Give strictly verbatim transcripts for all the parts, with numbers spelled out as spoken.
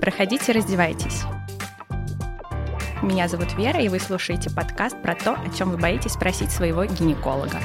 Проходите, раздевайтесь. Меня зовут Вера, и вы слушаете подкаст про то, о чем вы боитесь спросить своего гинеколога.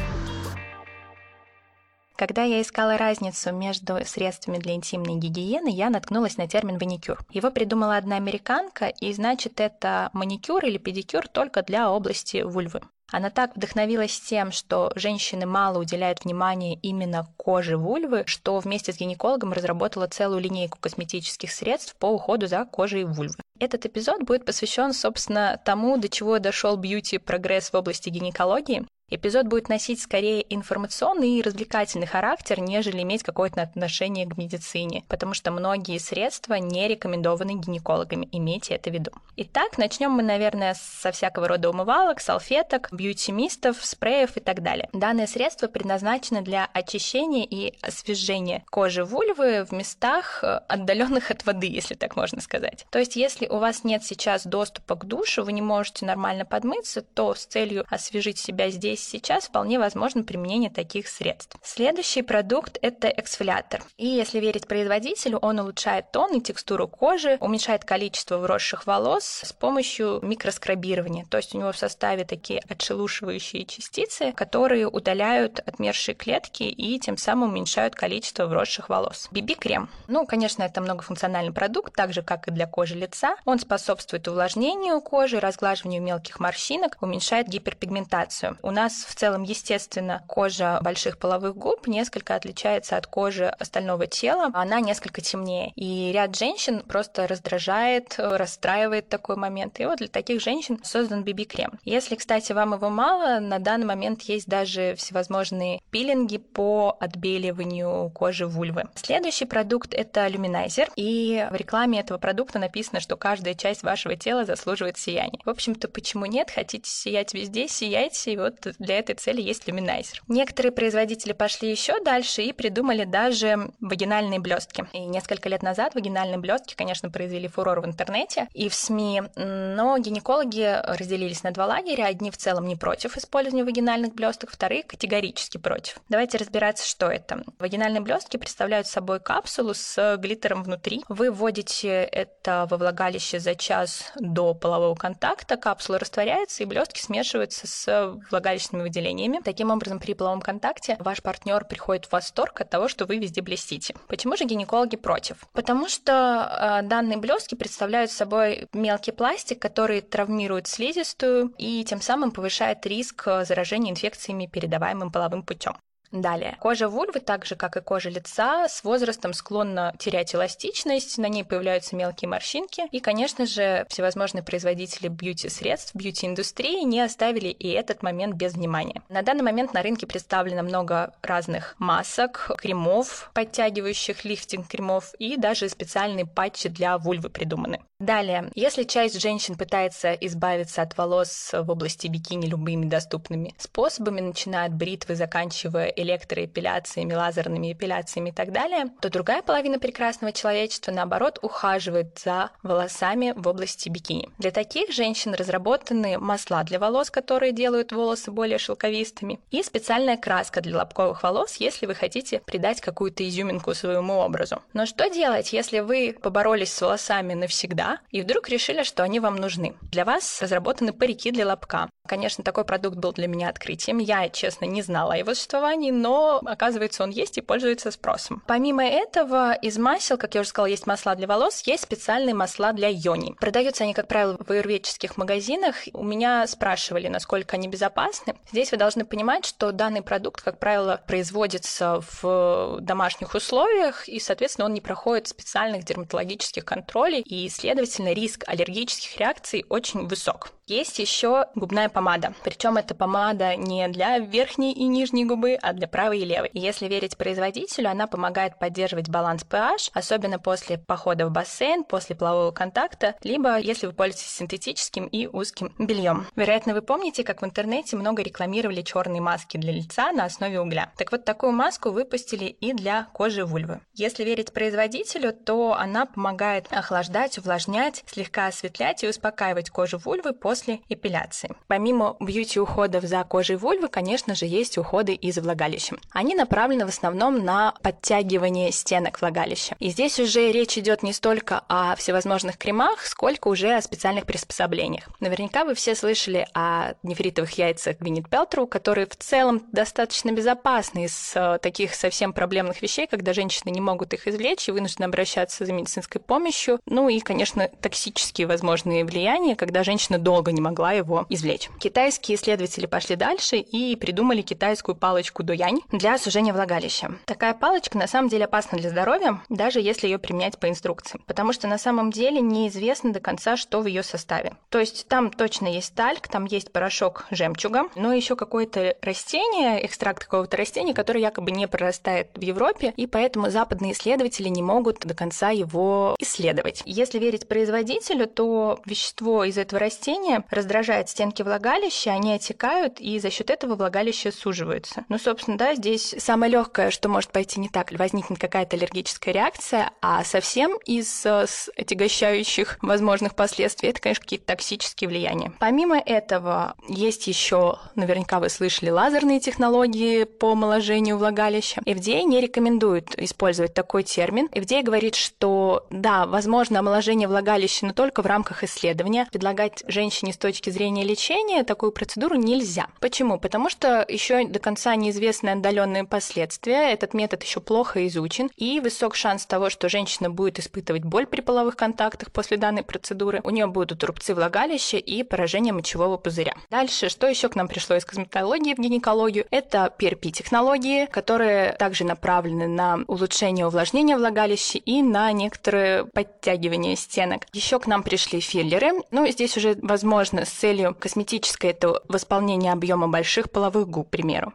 Когда я искала разницу между средствами для интимной гигиены, я наткнулась на термин «ваникюр». Его придумала одна американка, и значит, это маникюр или педикюр только для области вульвы. Она так вдохновилась тем, что женщины мало уделяют внимания именно коже вульвы, что вместе с гинекологом разработала целую линейку косметических средств по уходу за кожей вульвы. Этот эпизод будет посвящен, собственно, тому, до чего дошел бьюти-прогресс в области гинекологии. Эпизод будет носить скорее информационный и развлекательный характер, нежели иметь какое-то отношение к медицине, потому что многие средства не рекомендованы гинекологами, имейте это в виду. Итак, начнем мы, наверное, со всякого рода умывалок, салфеток, бьюти-мистов, спреев и так далее. Данное средство предназначено для очищения и освежения кожи вульвы в местах, отдаленных от воды, если так можно сказать. То есть, если у вас нет сейчас доступа к душу, вы не можете нормально подмыться, то с целью освежить себя здесь сейчас вполне возможно применение таких средств. Следующий продукт – это эксфолиатор. И если верить производителю, он улучшает тон и текстуру кожи, уменьшает количество вросших волос с помощью микроскрабирования. То есть у него в составе такие отшелушивающие частицы, которые удаляют отмершие клетки и тем самым уменьшают количество вросших волос. би би-крем. Ну, конечно, это многофункциональный продукт, так же, как и для кожи лица. Он способствует увлажнению кожи, разглаживанию мелких морщинок, уменьшает гиперпигментацию. У нас в целом, естественно, кожа больших половых губ несколько отличается от кожи остального тела, она несколько темнее. И ряд женщин просто раздражает, расстраивает такой момент. И вот для таких женщин создан би би-крем. Если, кстати, вам его мало, на данный момент есть даже всевозможные пилинги по отбеливанию кожи вульвы. Следующий продукт – это люминайзер. И в рекламе этого продукта написано, что каждая часть вашего тела заслуживает сияния. В общем-то, почему нет? Хотите сиять везде, сияйте. И вот для этой цели есть люминайзер. Некоторые производители пошли еще дальше и придумали даже вагинальные блестки. И несколько лет назад вагинальные блестки, конечно, произвели фурор в интернете и в СМИ, но гинекологи разделились на два лагеря. Одни в целом не против использования вагинальных блесток, вторые категорически против. Давайте разбираться, что это. Вагинальные блестки представляют собой капсулу с глиттером внутри. Вы вводите это во влагалище за час до полового контакта, капсула растворяется и блестки смешиваются с влагалищем выделениями. Таким образом, при половом контакте ваш партнер приходит в восторг от того, что вы везде блестите. Почему же гинекологи против? Потому что э, данные блестки представляют собой мелкий пластик, который травмирует слизистую и тем самым повышает риск заражения инфекциями, передаваемым половым путем. Далее. Кожа вульвы, так же, как и кожа лица, с возрастом склонна терять эластичность, на ней появляются мелкие морщинки, и, конечно же, всевозможные производители бьюти-средств, бьюти-индустрии не оставили и этот момент без внимания. На данный момент на рынке представлено много разных масок, кремов, подтягивающих, лифтинг-кремов, и даже специальные патчи для вульвы придуманы. Далее. Если часть женщин пытается избавиться от волос в области бикини любыми доступными способами, начиная от бритвы, заканчивая электроэпиляциями, лазерными эпиляциями и так далее, то другая половина прекрасного человечества, наоборот, ухаживает за волосами в области бикини. Для таких женщин разработаны масла для волос, которые делают волосы более шелковистыми, и специальная краска для лобковых волос, если вы хотите придать какую-то изюминку своему образу. Но что делать, если вы поборолись с волосами навсегда, и вдруг решили, что они вам нужны? Для вас разработаны парики для лобка. Конечно, такой продукт был для меня открытием. Я, честно, не знала о его существовании, но, оказывается, он есть и пользуется спросом. Помимо этого, из масел, как я уже сказала, есть масла для волос, есть специальные масла для йони. Продаются они, как правило, в аюрведических магазинах. У меня спрашивали, насколько они безопасны. Здесь вы должны понимать, что данный продукт, как правило, производится в домашних условиях, и, соответственно, он не проходит специальных дерматологических контролей и исследований. Следовательно, риск аллергических реакций очень высок. Есть еще губная помада. Причем эта помада не для верхней и нижней губы, а для правой и левой. И если верить производителю, она помогает поддерживать баланс pH, особенно после похода в бассейн, после полового контакта, либо если вы пользуетесь синтетическим и узким бельем. Вероятно, вы помните, как в интернете много рекламировали черные маски для лица на основе угля. Так вот, такую маску выпустили и для кожи вульвы. Если верить производителю, то она помогает охлаждать, увлажнять увлажнять, слегка осветлять и успокаивать кожу вульвы после эпиляции. Помимо бьюти-уходов за кожей вульвы, конечно же, есть уходы и за влагалищем. Они направлены в основном на подтягивание стенок влагалища. И здесь уже речь идет не столько о всевозможных кремах, сколько уже о специальных приспособлениях. Наверняка вы все слышали о нефритовых яйцах Гвинет Пелтру, которые в целом достаточно безопасны из таких совсем проблемных вещей, когда женщины не могут их извлечь и вынуждены обращаться за медицинской помощью. Ну и, конечно, токсические возможные влияния, когда женщина долго не могла его извлечь. Китайские исследователи пошли дальше и придумали китайскую палочку дуянь для сужения влагалища. Такая палочка на самом деле опасна для здоровья, даже если ее применять по инструкции, потому что на самом деле неизвестно до конца, что в ее составе. То есть там точно есть тальк, там есть порошок жемчуга, но еще какое-то растение, экстракт какого-то растения, который якобы не прорастает в Европе, и поэтому западные исследователи не могут до конца его исследовать. Если верить производителю, то вещество из этого растения раздражает стенки влагалища, они отекают, и за счет этого влагалище суживается. Ну, собственно, да, здесь самое легкое, что может пойти не так, возникнет какая-то аллергическая реакция, а совсем из отягощающих возможных последствий это, конечно, какие-то токсические влияния. Помимо этого, есть еще, наверняка вы слышали, лазерные технологии по омоложению влагалища. эф ди эй не рекомендует использовать такой термин. эф ди эй говорит, что да, возможно омоложение влагалища, но только в рамках исследования. Предлагать женщине с точки зрения лечения такую процедуру нельзя. Почему? Потому что еще до конца неизвестны отдаленные последствия, этот метод еще плохо изучен, и высок шанс того, что женщина будет испытывать боль при половых контактах после данной процедуры, у нее будут рубцы влагалища и поражение мочевого пузыря. Дальше, что еще к нам пришло из косметологии в гинекологию, это пи ар пи-технологии, которые также направлены на улучшение увлажнения влагалища и на некоторые подтягивания стенок. Еще к нам пришли филлеры, ну здесь уже возможно с целью косметической это восполнение объема больших половых губ, к примеру.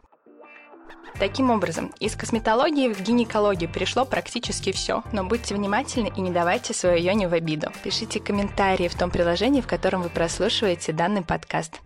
Таким образом, из косметологии в гинекологию перешло практически все, но будьте внимательны и не давайте свою йони в обиду. Пишите комментарии в том приложении, в котором вы прослушиваете данный подкаст.